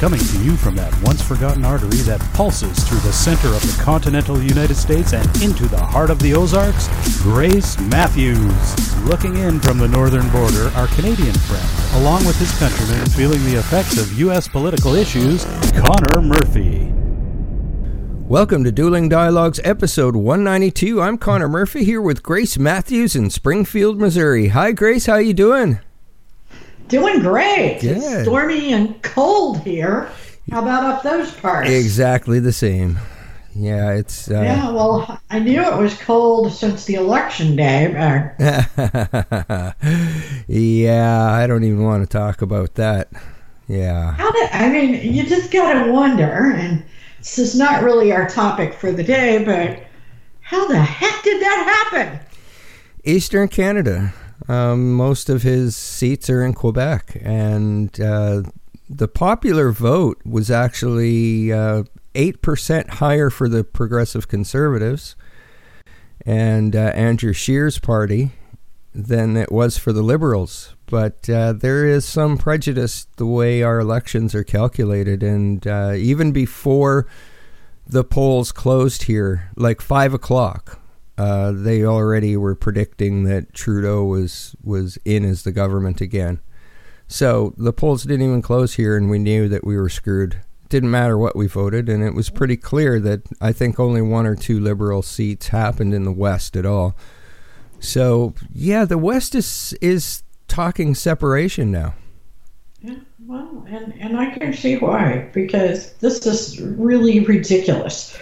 Coming to you from that once-forgotten artery that pulses through the center of the continental United States and into the heart of the Ozarks, Grace Matthews. Looking in from the northern border, our Canadian friend, along with his countrymen feeling the effects of U.S. political issues, Connor Murphy. Welcome to Dueling Dialogues, episode 192. I'm Connor Murphy here with Grace Matthews in Springfield, Missouri. Hi, Grace. How you doing? Doing great. Good. It's stormy and cold here. How about up those parts? Exactly the same. Yeah, it's... yeah, well, I knew it was cold since the election day. But... yeah, I don't even want to talk about that. Yeah. You just got to wonder, and this is not really our topic for the day, but how the heck did that happen? Eastern Canada. Most of his seats are in Quebec, and the popular vote was actually 8% higher for the Progressive Conservatives and Andrew Scheer's party than it was for the Liberals. But there is some prejudice the way our elections are calculated, and even before the polls closed here, like 5 o'clock, they already were predicting that Trudeau was in as the government again. So the polls didn't even close here, and we knew that we were screwed. Didn't matter what we voted, and it was pretty clear that I think only one or two Liberal seats happened in the West at all. So, yeah, the West is talking separation now. Yeah, well, and I can see why, because this is really ridiculous.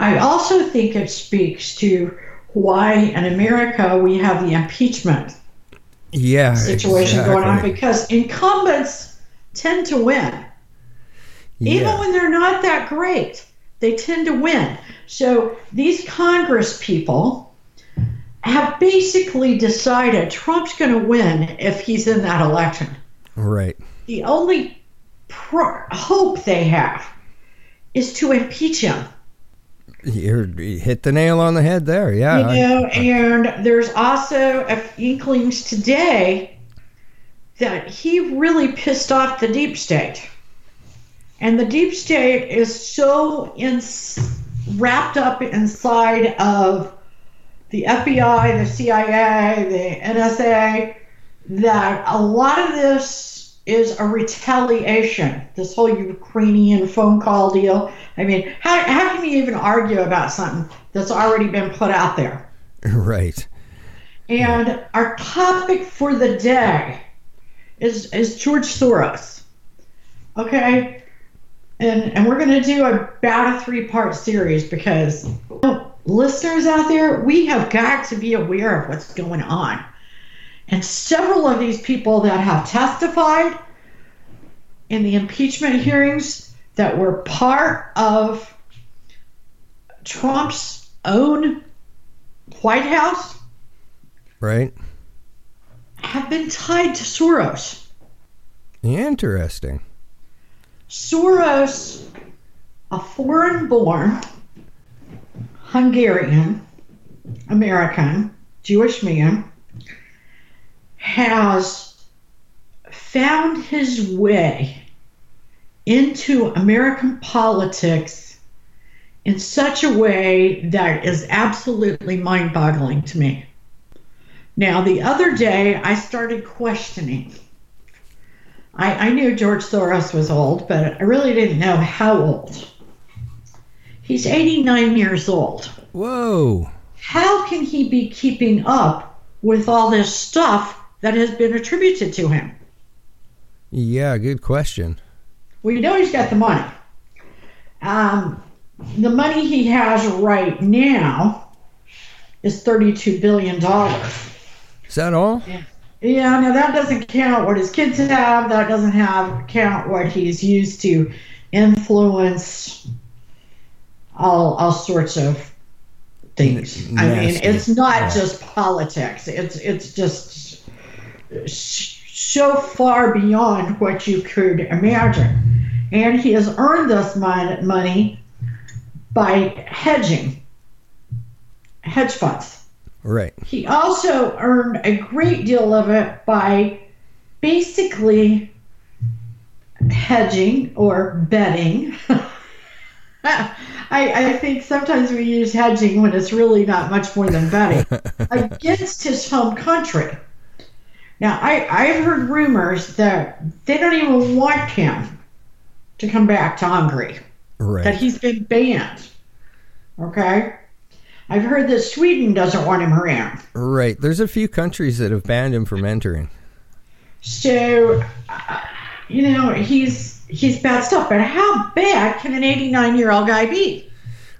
I also think it speaks to why in America we have the impeachment situation going on, because incumbents tend to win. Yeah. Even when they're not that great, they tend to win. So these Congress people have basically decided Trump's going to win if he's in that election. Right. The only hope they have is to impeach him. You hit the nail on the head there, yeah. You know, and there's also inklings today that he really pissed off the deep state. And the deep state is so wrapped up inside of the FBI, the CIA, the NSA, that a lot of this is a retaliation, this whole Ukrainian phone call deal. I mean, how can you even argue about something that's already been put out there? Right. And our topic for the day is George Soros. Okay? And we're going to do about a 3-part series because, you know, listeners out there, we have got to be aware of what's going on. And several of these people that have testified in the impeachment hearings that were part of Trump's own White House, right, have been tied to Soros. Interesting. Soros, a foreign-born Hungarian American Jewish man, has found his way into American politics in such a way that is absolutely mind-boggling to me. Now, the other day, I started questioning. I knew George Soros was old, but I really didn't know how old. He's 89 years old. Whoa. How can he be keeping up with all this stuff that has been attributed to him? Yeah, good question. We know he's got the money. The money he has right now is $32 billion. Is that all? Yeah, no, that doesn't count what his kids have. That doesn't count what he's used to influence all sorts of things. Nasty. I mean, it's not just politics. It's just so far beyond what you could imagine. And he has earned this money by hedging, hedge funds. Right. He also earned a great deal of it by basically hedging or betting. I think sometimes we use hedging when it's really not much more than betting against his home country. Now, I've heard rumors that they don't even want him to come back to Hungary, right, that he's been banned. Okay? I've heard that Sweden doesn't want him around. Right. There's a few countries that have banned him from entering. So, he's bad stuff, but how bad can an 89-year-old guy be?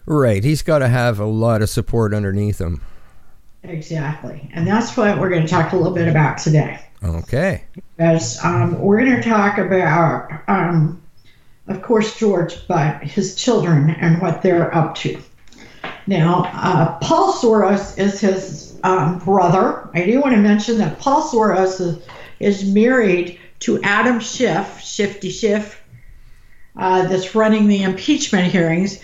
Right. He's got to have a lot of support underneath him. Exactly. And that's what we're going to talk a little bit about today. Okay. Because we're going to talk about, of course, George, but his children and what they're up to. Now, Paul Soros is his brother. I do want to mention that Paul Soros is married to Adam Schiff, Shifty Schiff, that's running the impeachment hearings.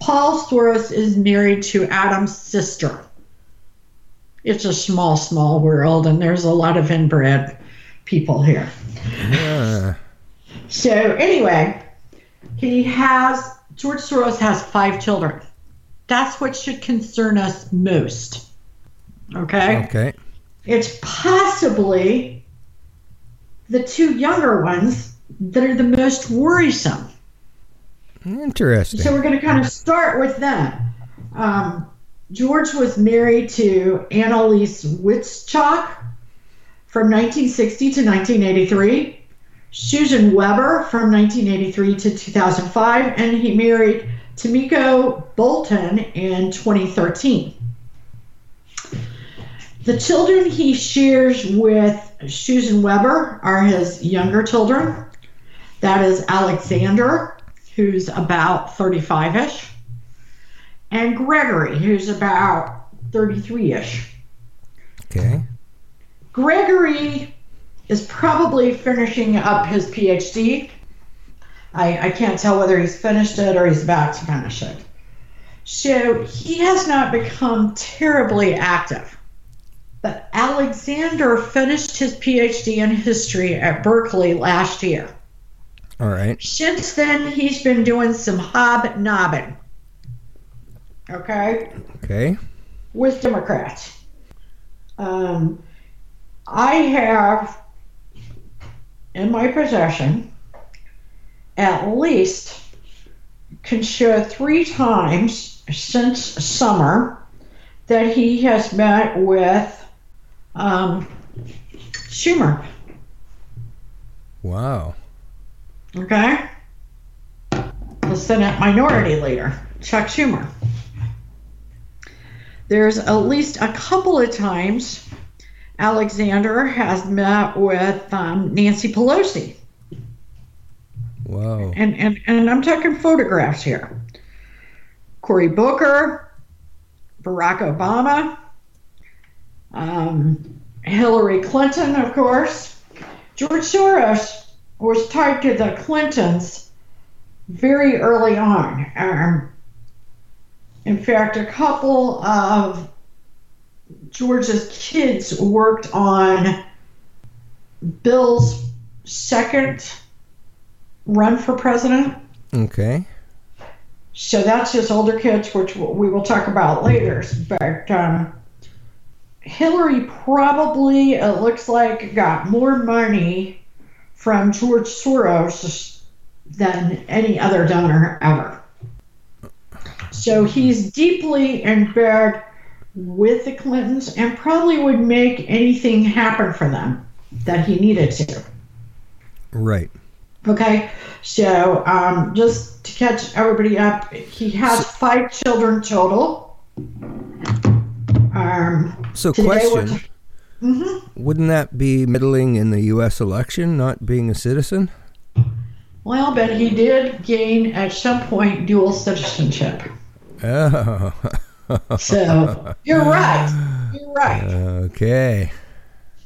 Paul Soros is married to Adam's sister. It's a small, small world, and there's a lot of inbred people here. Yeah. So anyway, George Soros has 5 children. That's what should concern us most. Okay? Okay. It's possibly the 2 younger ones that are the most worrisome. Interesting. So we're going to kind of start with that. George was married to Annalise Witschok from 1960 to 1983, Susan Webber from 1983 to 2005, and he married Tomiko Bolton in 2013. The children he shares with Susan Webber are his younger children. That is Alexander, who's about 35-ish, and Gregory, who's about 33-ish. Okay. Gregory is probably finishing up his PhD. I can't tell whether he's finished it or he's about to finish it. So he has not become terribly active. But Alexander finished his PhD in history at Berkeley last year. All right. Since then, he's been doing some hobnobbing. Okay? Okay. With Democrats. I have in my possession at least can show 3 times since summer that he has met with Schumer. Wow. Okay? The Senate Minority Leader, Chuck Schumer. There's at least a couple of times Alexander has met with Nancy Pelosi. Wow. And I'm talking photographs here. Cory Booker, Barack Obama, Hillary Clinton, of course. George Soros was tied to the Clintons very early on. In fact, a couple of George's kids worked on Bill's second run for president. Okay. So that's his older kids, which we will talk about later. But Hillary probably, it looks like, got more money from George Soros than any other donor ever. So he's deeply in bed with the Clintons and probably would make anything happen for them that he needed to. Right. Okay. So just to catch everybody up, he has 5 children total. So question. Mm-hmm. Wouldn't that be meddling in the U.S. election, not being a citizen? Well, but he did gain at some point dual citizenship. Oh. So, you're right. You're right. Okay.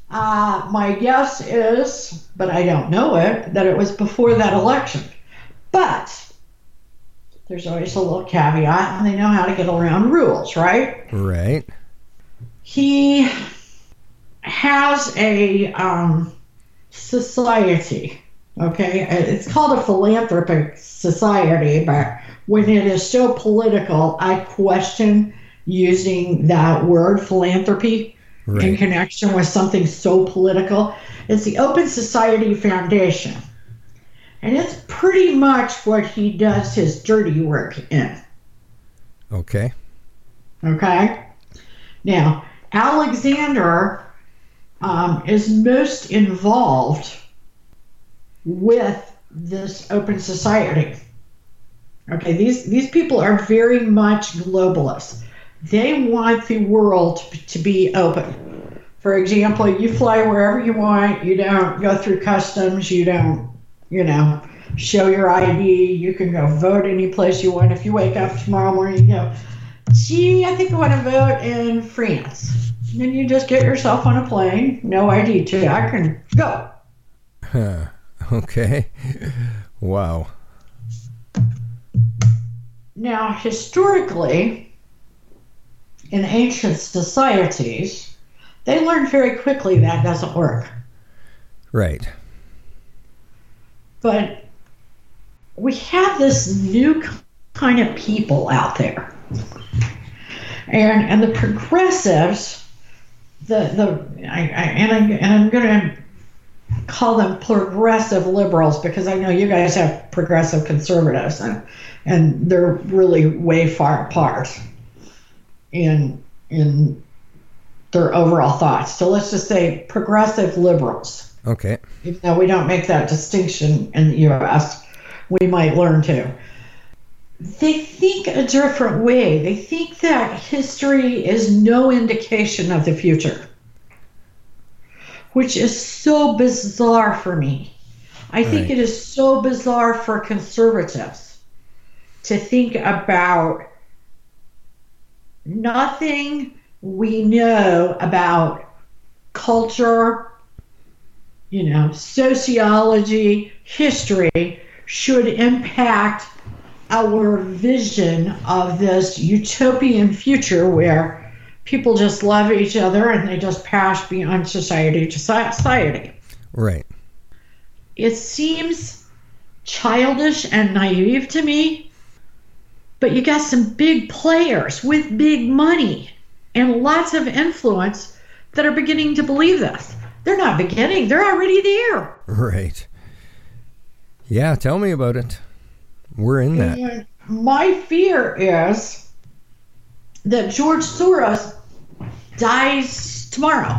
My guess is, but I don't know it, that it was before that election. But there's always a little caveat, and they know how to get around rules, right? Right. He has a society Okay, it's called a philanthropic society, but when it is so political, I question using that word philanthropy in connection with something so political. It's the Open Society Foundation, and it's pretty much what he does his dirty work in. Okay. Okay. Now, Alexander is most involved with this Open Society. Okay, these people are very much globalists. They want the world to be open. For example, you fly wherever you want, you don't go through customs, you don't, you know, show your ID, you can go vote any place you want. If you wake up tomorrow morning, you go, gee, I think I want to vote in France. And then you just get yourself on a plane, no ID check, and go. Huh. Okay. Wow. Now, historically, in ancient societies, they learned very quickly that doesn't work. Right. But we have this new kind of people out there. And the progressives, I'm going to call them progressive liberals, because I know you guys have progressive conservatives, and they're really way far apart in their overall thoughts. So let's just say progressive liberals. Okay. Even though we don't make that distinction in the U.S., we might learn to. They think a different way. They think that history is no indication of the future, which is so bizarre for me. I think it is so bizarre for conservatives to think about nothing we know about culture, you know, sociology, history should impact our vision of this utopian future where people just love each other and they just pass beyond society to society. Right. It seems childish and naive to me, but you got some big players with big money and lots of influence that are beginning to believe this. They're not beginning, they're already there. Right. Yeah, tell me about it. We're in that. And my fear is that George Soros dies tomorrow.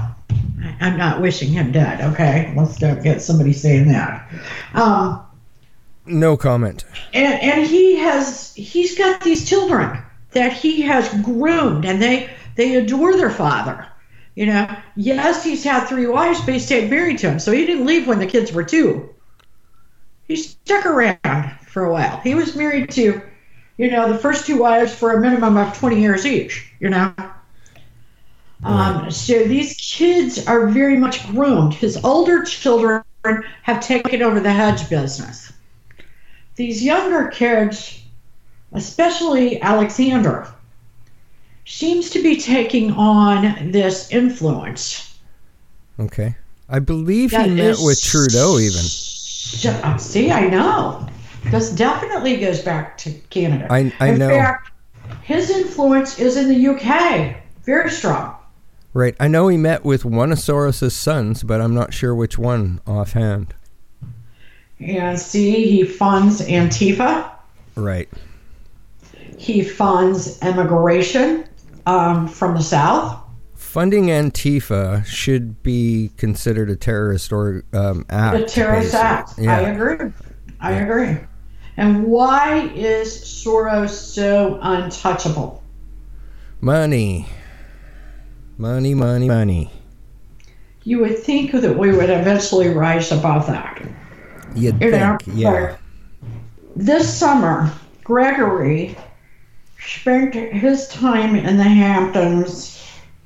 I'm not wishing him dead, okay? Let's don't get somebody saying that. No comment. And he's got these children that he has groomed, and they adore their father. You know, yes, he's had three wives, but he stayed married to him, so he didn't leave when the kids were two. He stuck around for a while. He was married to, you know, the first two wives for a minimum of 20 years each, you know. So these kids are very much groomed. His older children have taken over the hedge business. These younger kids, especially Alexander, seems to be taking on this influence. Okay. I believe he met with Trudeau even. See, I know. This definitely goes back to Canada. I know. In fact, his influence is in the UK. Very strong. Right. I know he met with one of Soros' sons, but I'm not sure which one offhand. Yeah, see, he funds Antifa. Right. He funds immigration from the South. Funding Antifa should be considered a terrorist or act. A terrorist act. Yeah. I agree. And why is Soros so untouchable? Money. You would think that we would eventually rise above that. You'd think, yeah. This summer, Gregory spent his time in the Hamptons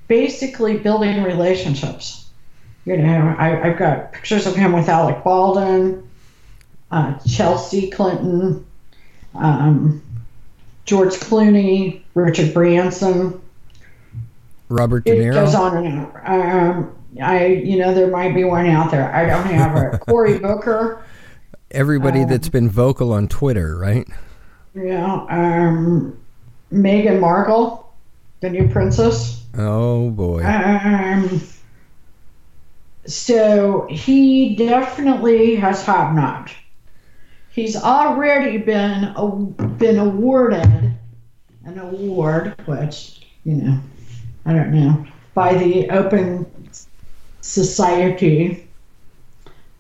basically building relationships. You know, I've got pictures of him with Alec Baldwin, Chelsea Clinton, George Clooney, Richard Branson, Robert De Niro. It goes on and on. There might be one out there. I don't have it. Cory Booker. everybody that's been vocal on Twitter, right? Yeah. Megan Markle, the new princess. Oh, boy. So he definitely has hobnobbed. He's already been awarded an award, which, you know, I don't know, by the Open Society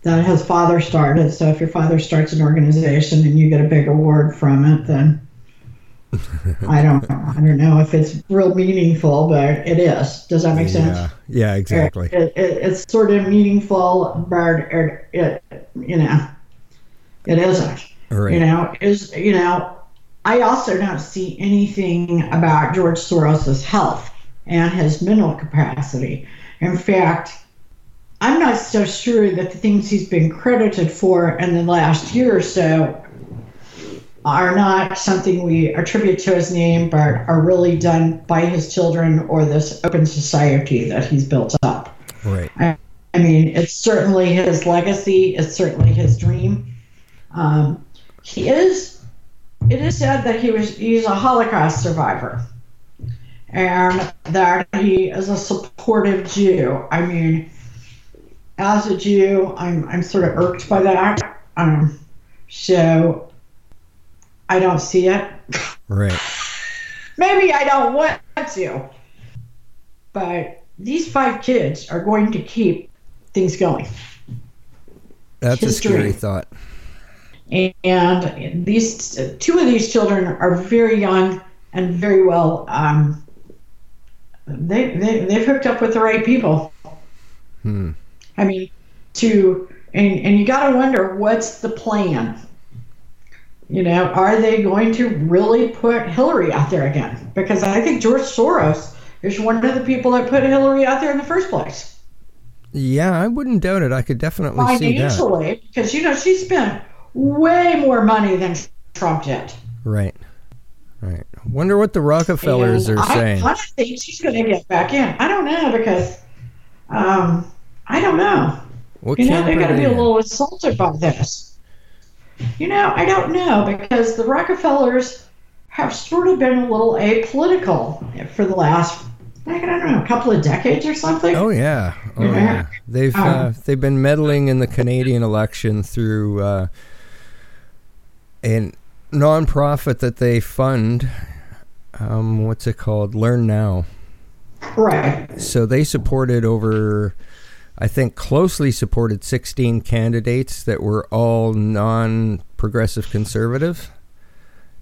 that his father started. So if your father starts an organization and you get a big award from it, then I don't know if it's real meaningful, but it is. Does that make sense? Yeah, exactly. It's sort of meaningful, but it isn't. Right. I also don't see anything about George Soros's health and his mental capacity. In fact, I'm not so sure that the things he's been credited for in the last year or so are not something we attribute to his name, but are really done by his children or this open society that he's built up. Right. I mean, it's certainly his legacy. It's certainly his dream. It is said that he's a Holocaust survivor and that he is a supportive Jew. I mean, as a Jew, I'm sort of irked by that. So I don't see it. Right. Maybe I don't want to. But these 5 kids are going to keep things going. That's history. A scary thought. And these 2 of these children are very young and very well. They've hooked up with the right people. I mean, and you got to wonder, what's the plan? You know, are they going to really put Hillary out there again? Because I think George Soros is one of the people that put Hillary out there in the first place. Yeah, I wouldn't doubt it. I could definitely see that. Financially, because, she spent way more money than Trump did. Right. Wonder what the Rockefellers are saying. I kind of think she's going to get back in. I don't know, because I don't know. They're going to be a little insulted by this. I don't know, because the Rockefellers have sort of been a little apolitical for the last, couple of decades or something. Oh yeah. They've been meddling in the Canadian election through a nonprofit that they fund. What's it called? Learn Now. Right. So they supported closely supported 16 candidates that were all non-progressive conservative,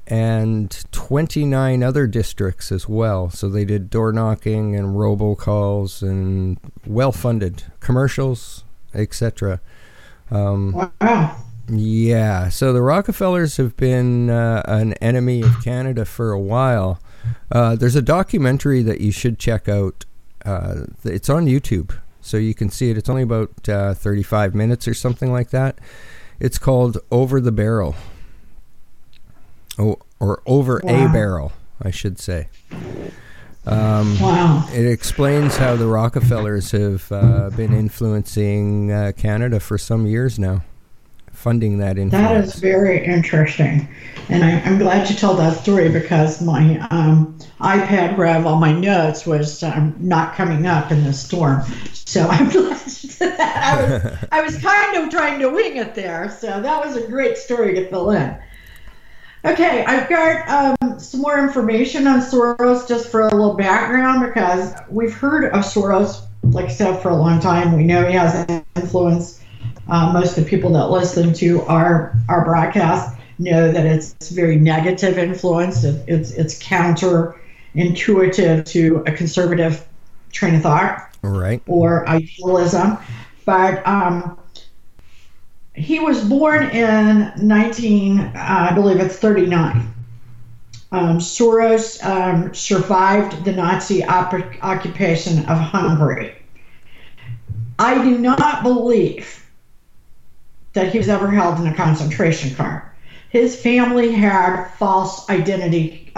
and 29 other districts as well. So they did door knocking and robocalls and well-funded commercials, etc. Yeah, so the Rockefellers have been an enemy of Canada for a while. There's a documentary that you should check out. It's on YouTube, so you can see it. It's only about 35 minutes or something like that. It's called Over the Barrel. A barrel, I should say. It explains how the Rockefellers have been influencing Canada for some years now, funding that influence. That is very interesting. And I'm glad you told that story, because my iPad where I have all my notes was not coming up in the storm. So I'm glad you did that. I was kind of trying to wing it there. So that was a great story to fill in. Okay, I've got some more information on Soros, just for a little background, because we've heard of Soros, like I said, for a long time. We know he has an influence. Most of the people that listen to our broadcast know that it's very negative influence. It's counterintuitive to a conservative train of thought, right, or idealism. But he was born in 1939. Soros survived the Nazi occupation of Hungary. I do not believe that he was ever held in a concentration camp. His family had false identity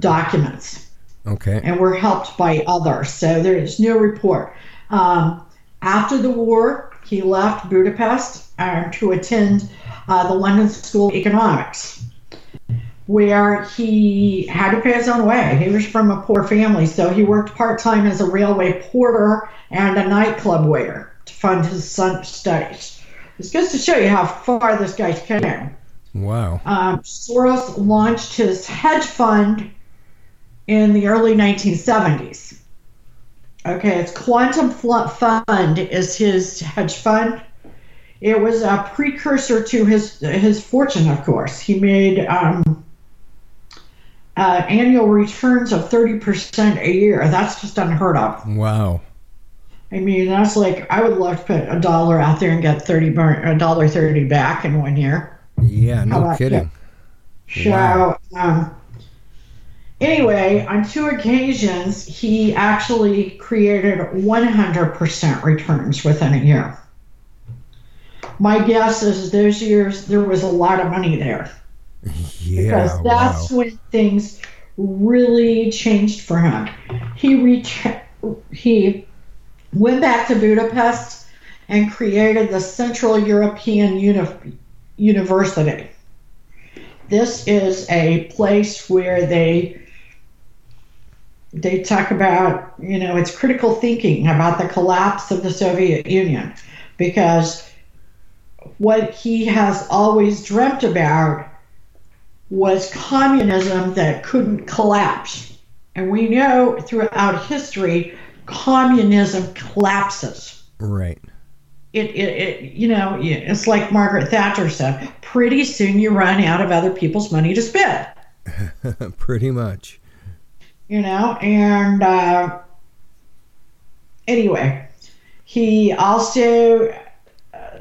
documents. Okay. And were helped by others. So there is no report. After the war, he left Budapest to attend the London School of Economics, where he had to pay his own way. He was from a poor family, so he worked part-time as a railway porter and a nightclub waiter to fund his son's studies. It's just to show you how far this guy's came. Wow. Soros launched his hedge fund in the early 1970s. Okay, it's Quantum Fund is his hedge fund. It was a precursor to his fortune, of course. He made annual returns of 30% a year. That's just unheard of. Wow. I mean, that's like, I would love to put $1 out there and get $1.30 back in 1 year. Yeah, no kidding. So, wow. Anyway, on two occasions, he actually created 100% returns within a year. My guess is those years there was a lot of money there. Yeah, because that's when things really changed for him. He went back to Budapest and created the Central European University. This is a place where they talk about, you know, it's critical thinking about the collapse of the Soviet Union, because what he has always dreamt about was communism that couldn't collapse. And we know throughout history, communism collapses. Right. It you know, it's like Margaret Thatcher said, pretty soon you run out of other people's money to spend. Pretty much. You know, and anyway, he also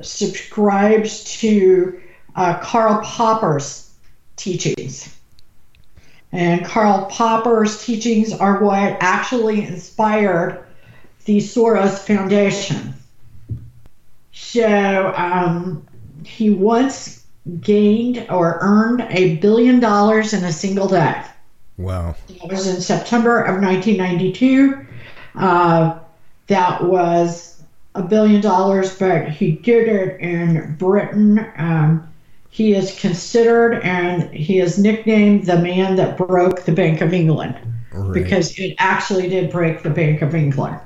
subscribes to Karl Popper's teachings. And Karl Popper's teachings are what actually inspired the Soros Foundation. So he once gained or earned $1 billion in a single day. Wow. That was in September of 1992. That was $1 billion, but he did it in Britain. He is considered, and he is nicknamed, the man that broke the Bank of England. Right. Because it actually did break the Bank of England.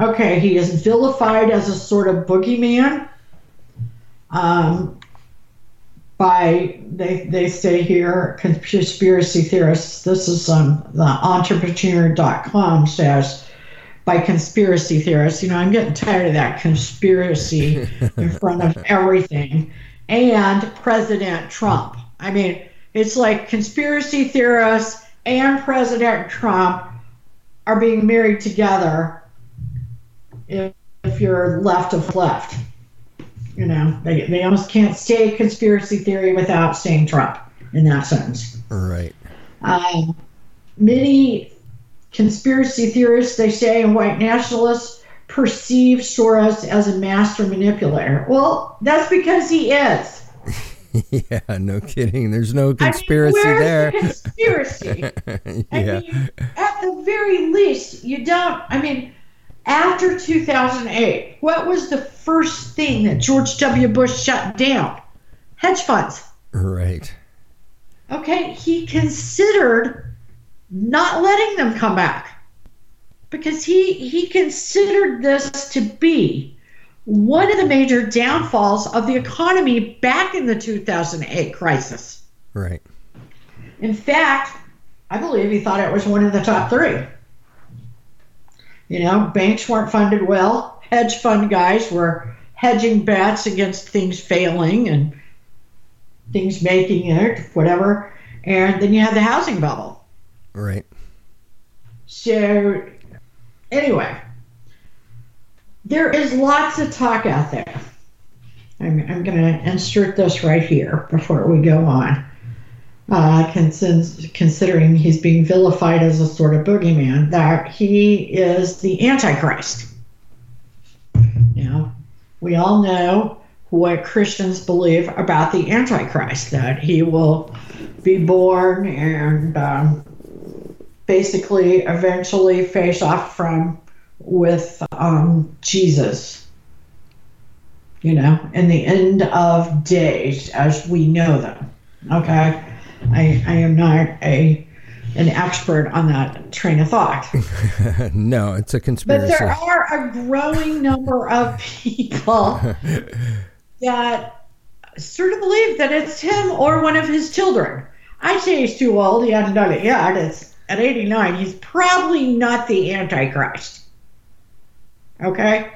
Okay, he is vilified as a sort of boogeyman. By they say here, conspiracy theorists. This is the entrepreneur.com says, by conspiracy theorists. You know, I'm getting tired of that conspiracy in front of everything. And President Trump. I mean, it's like conspiracy theorists and President Trump are being married together if you're left of left. You know, they almost can't say conspiracy theory without saying Trump in that sentence. Right. Many conspiracy theorists, they say, and white nationalists perceive Soros as a master manipulator. Well, that's because he is. Yeah, no kidding. There's no conspiracy there. Conspiracy. Yeah. I mean, at the very least, you don't. I mean, after 2008, what was the first thing that George W. Bush shut down? Hedge funds. Right. Okay, he considered not letting them come back, because he considered this to be one of the major downfalls of the economy back in the 2008 crisis. Right. In fact, I believe he thought it was one of the top three. You know, banks weren't funded well. Hedge fund guys were hedging bets against things failing and things making it, whatever. And then you had the housing bubble. Right. So, anyway, there is lots of talk out there. I'm going to insert this right here before we go on. Considering he's being vilified as a sort of boogeyman, that he is the Antichrist. Now, we all know what Christians believe about the Antichrist, that he will be born and basically eventually face off with Jesus. you know, in the end of days as we know them. Okay, I am not an expert on that train of thought. No, it's a conspiracy. But there are a growing number of people that sort of believe that it's him or one of his children. I say he's too old. He hasn't done it yet. It's at 89. He's probably not the Antichrist. Okay?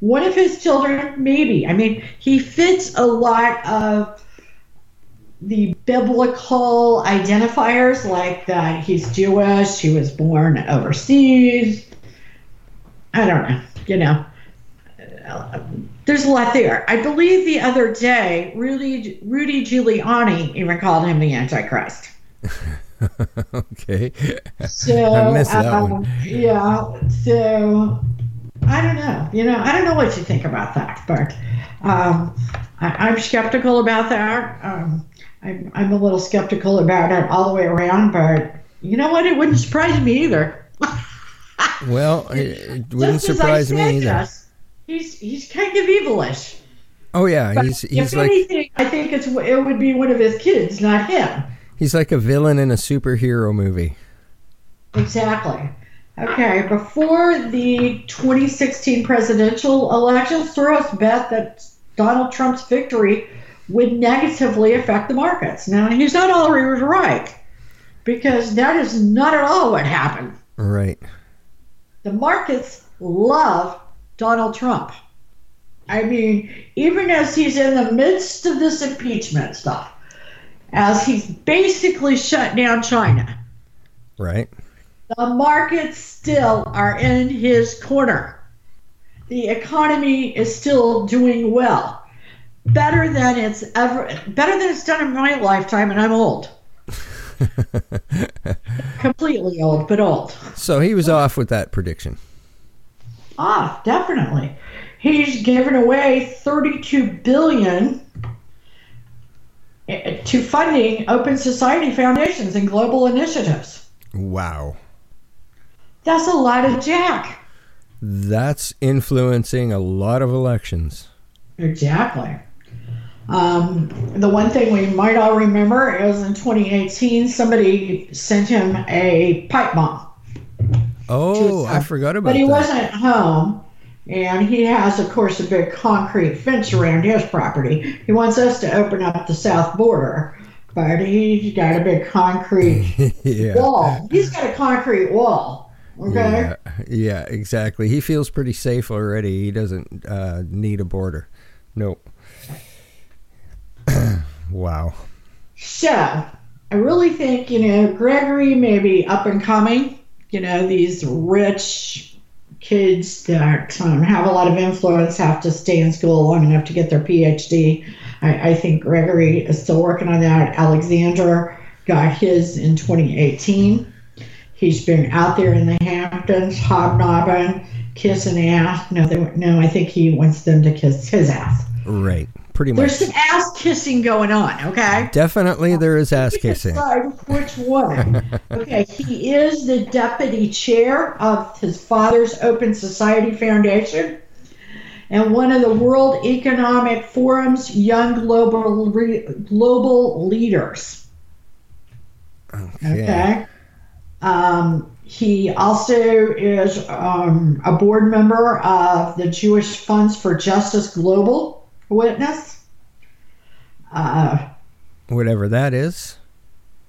One of his children, maybe. I mean, he fits a lot of the biblical identifiers, like that he's Jewish, he was born overseas. I don't know, you know. There's a lot there. I believe the other day, Rudy Giuliani even called him the Antichrist. Okay. So, I missed that one. Yeah, so I don't know. You know, I don't know what you think about that, but I'm skeptical about that. I'm a little skeptical about it all the way around, but you know what? It wouldn't surprise me either. Well, it wouldn't surprise me either. This, he's kind of evilish. Oh yeah, but he's if like anything, I think it would be one of his kids, not him. He's like a villain in a superhero movie. Exactly. Okay, before the 2016 presidential election, Soros bet that Donald Trump's victory would negatively affect the markets. Now, he's not always right, because that is not at all what happened. Right. The markets love Donald Trump. I mean, even as he's in the midst of this impeachment stuff, as he's basically shut down China. Right. The markets still are in his corner. The economy is still doing well, better than it's done in my lifetime, and I'm old. Completely old, but old. So he was off with that prediction. Ah, definitely. He's given away $32 billion to funding Open Society Foundations and global initiatives. Wow. That's a lot of jack. That's influencing a lot of elections. Exactly. The one thing we might all remember is in 2018, somebody sent him a pipe bomb. Oh, I forgot about that. But he wasn't home, and he has, of course, a big concrete fence around his property. He wants us to open up the south border, but he's got a big concrete wall. He's got a concrete wall. Okay. Yeah, exactly. He feels pretty safe already. He doesn't need a border. No. Wow. So, I really think, you know, Gregory may be up and coming. You know, these rich kids that have a lot of influence have to stay in school long enough to get their PhD. I think Gregory is still working on that. Alexander got his in 2018. He's been out there in the Hamptons, hobnobbing, kissing ass. No, I think he wants them to kiss his ass. Right, pretty much. There's some ass kissing going on, okay? Definitely there is ass kissing. Which one? Okay, he is the deputy chair of his father's Open Society Foundation and one of the World Economic Forum's young global leaders. Okay? He also is a board member of the Jewish Funds for Justice Global Witness. Whatever that is.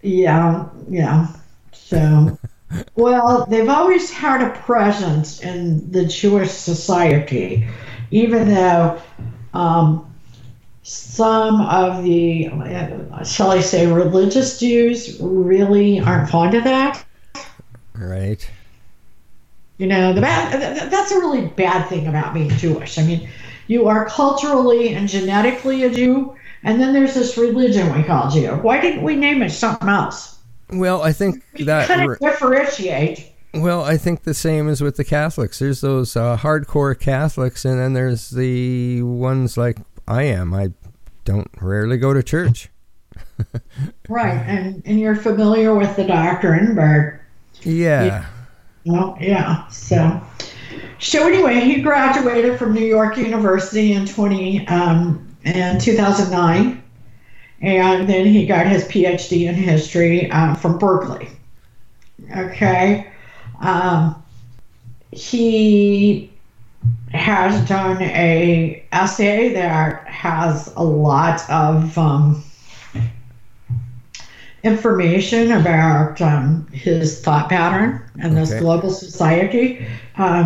Yeah. So, well, they've always had a presence in the Jewish society, even though some of the, shall I say, religious Jews really aren't fond of that. Right. You know, that's a really bad thing about being Jewish. I mean, you are culturally and genetically a Jew, and then there's this religion we call Jew. Why didn't we name it something else? Well, I think that... We kind of differentiate. Well, I think the same is with the Catholics. There's those hardcore Catholics, and then there's the ones like I am. I don't rarely go to church. Right, and you're familiar with the doctrine, but... Yeah. Well, yeah. So So anyway, he graduated from New York University in 2009, and then he got his PhD in history from Berkeley. Okay. He has done an essay that has a lot of information about his thought pattern in this global society.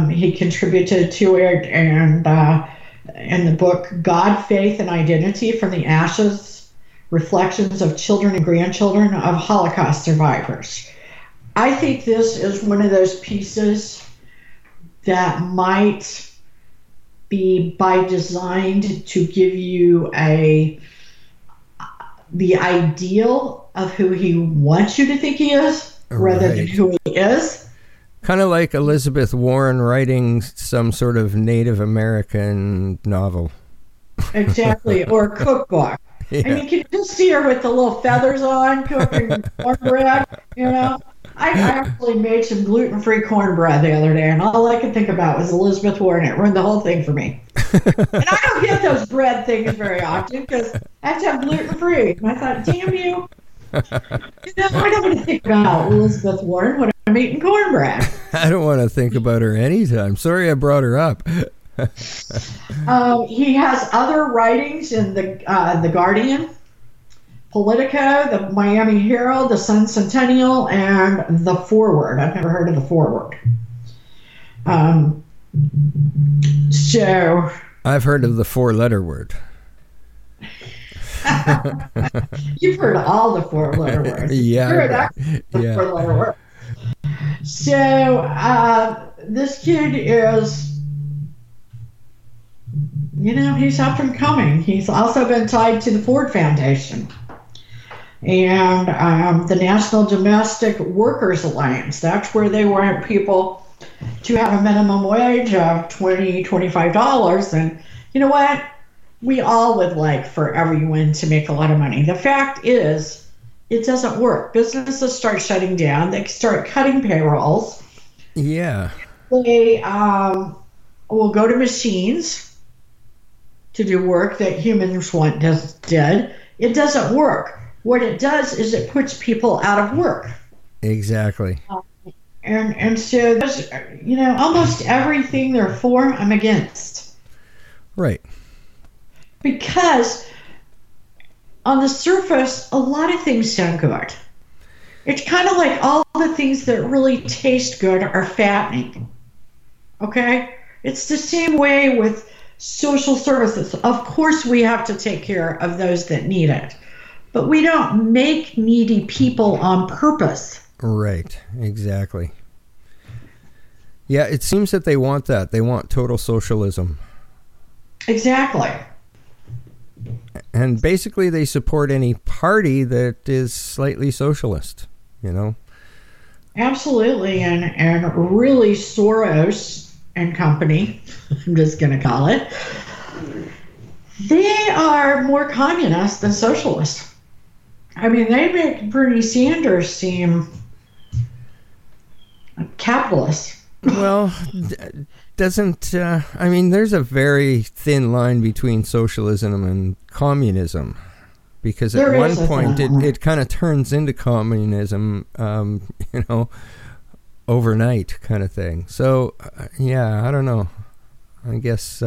He contributed to it and in the book God, Faith, and Identity: From the Ashes, Reflections of Children and Grandchildren of Holocaust Survivors. I think this is one of those pieces that might be by design to give you the ideal of who he wants you to think he is, rather than who he is. Kind of like Elizabeth Warren writing some sort of Native American novel. Exactly, or cookbook. Yeah. I mean, you can just see her with the little feathers on, cooking cornbread, you know? I actually made some gluten-free cornbread the other day, and all I could think about was Elizabeth Warren. It ruined the whole thing for me. And I don't get those bread things very often because I have to have gluten-free. And I thought, damn you. You know, I don't want to think about Elizabeth Warren when I'm eating cornbread. I don't want to think about her anytime. Sorry I brought her up. He has other writings in The Guardian, Politico, the Miami Herald, the Sun Centennial, and The Forward. I've never heard of The Forward. So I've heard of the four-letter word. You've heard all the four-letter words. Four-letter word. So this kid is... You know, he's up and coming. He's also been tied to the Ford Foundation and the National Domestic Workers Alliance. That's where they want people to have a minimum wage of $20, $25. And you know what? We all would like for everyone to make a lot of money. The fact is, it doesn't work. Businesses start shutting down. They start cutting payrolls. Yeah. They will go to machines to do work that humans did. It doesn't work. What it does is it puts people out of work. Exactly. And so, there's, you know, almost everything they're for, I'm against. Right. Because on the surface, a lot of things sound good. It's kind of like all the things that really taste good are fattening. Okay? It's the same way with social services. Of course, we have to take care of those that need it. But we don't make needy people on purpose. Right, exactly. Yeah, it seems that they want that. They want total socialism. Exactly. And basically they support any party that is slightly socialist, you know? Absolutely, and really Soros and company, I'm just going to call it, they are more communist than socialist. I mean, they make Bernie Sanders seem capitalist. Well, doesn't... I mean, there's a very thin line between socialism and communism. Because at one point, it kind of turns into communism, you know, overnight kind of thing. So, yeah, I don't know. I guess...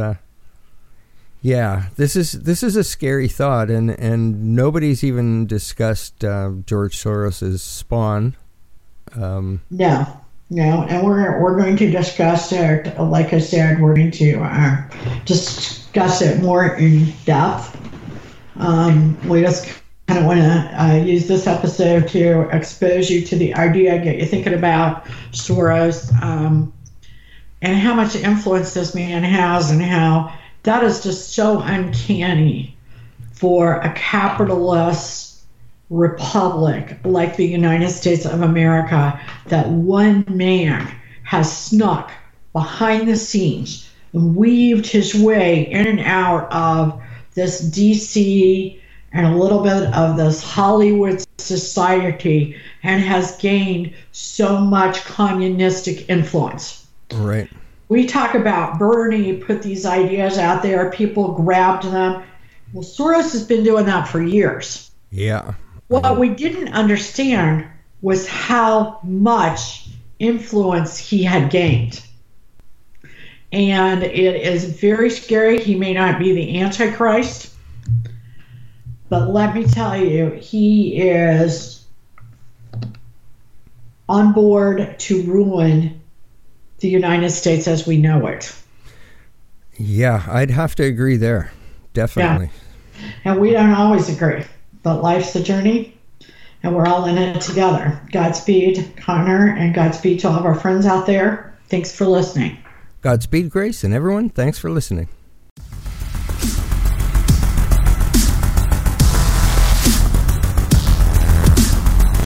yeah, this is a scary thought, and nobody's even discussed George Soros' spawn. No, and we're going to discuss it. Like I said, we're going to discuss it more in depth. We just kind of want to use this episode to expose you to the idea, get you thinking about Soros, and how much influence this man has, and how. That is just so uncanny for a capitalist republic like the United States of America, that one man has snuck behind the scenes and weaved his way in and out of this D.C. and a little bit of this Hollywood society and has gained so much communistic influence. Right. We talk about Bernie put these ideas out there, people grabbed them. Well, Soros has been doing that for years. Yeah. What we didn't understand was how much influence he had gained. And it is very scary. He may not be the Antichrist, but let me tell you, he is on board to ruin the United States as we know it. Yeah, I'd have to agree there. Definitely. Yeah. And we don't always agree, but life's a journey, and we're all in it together. Godspeed, Connor, and Godspeed to all of our friends out there. Thanks for listening. Godspeed, Grace, and everyone, thanks for listening.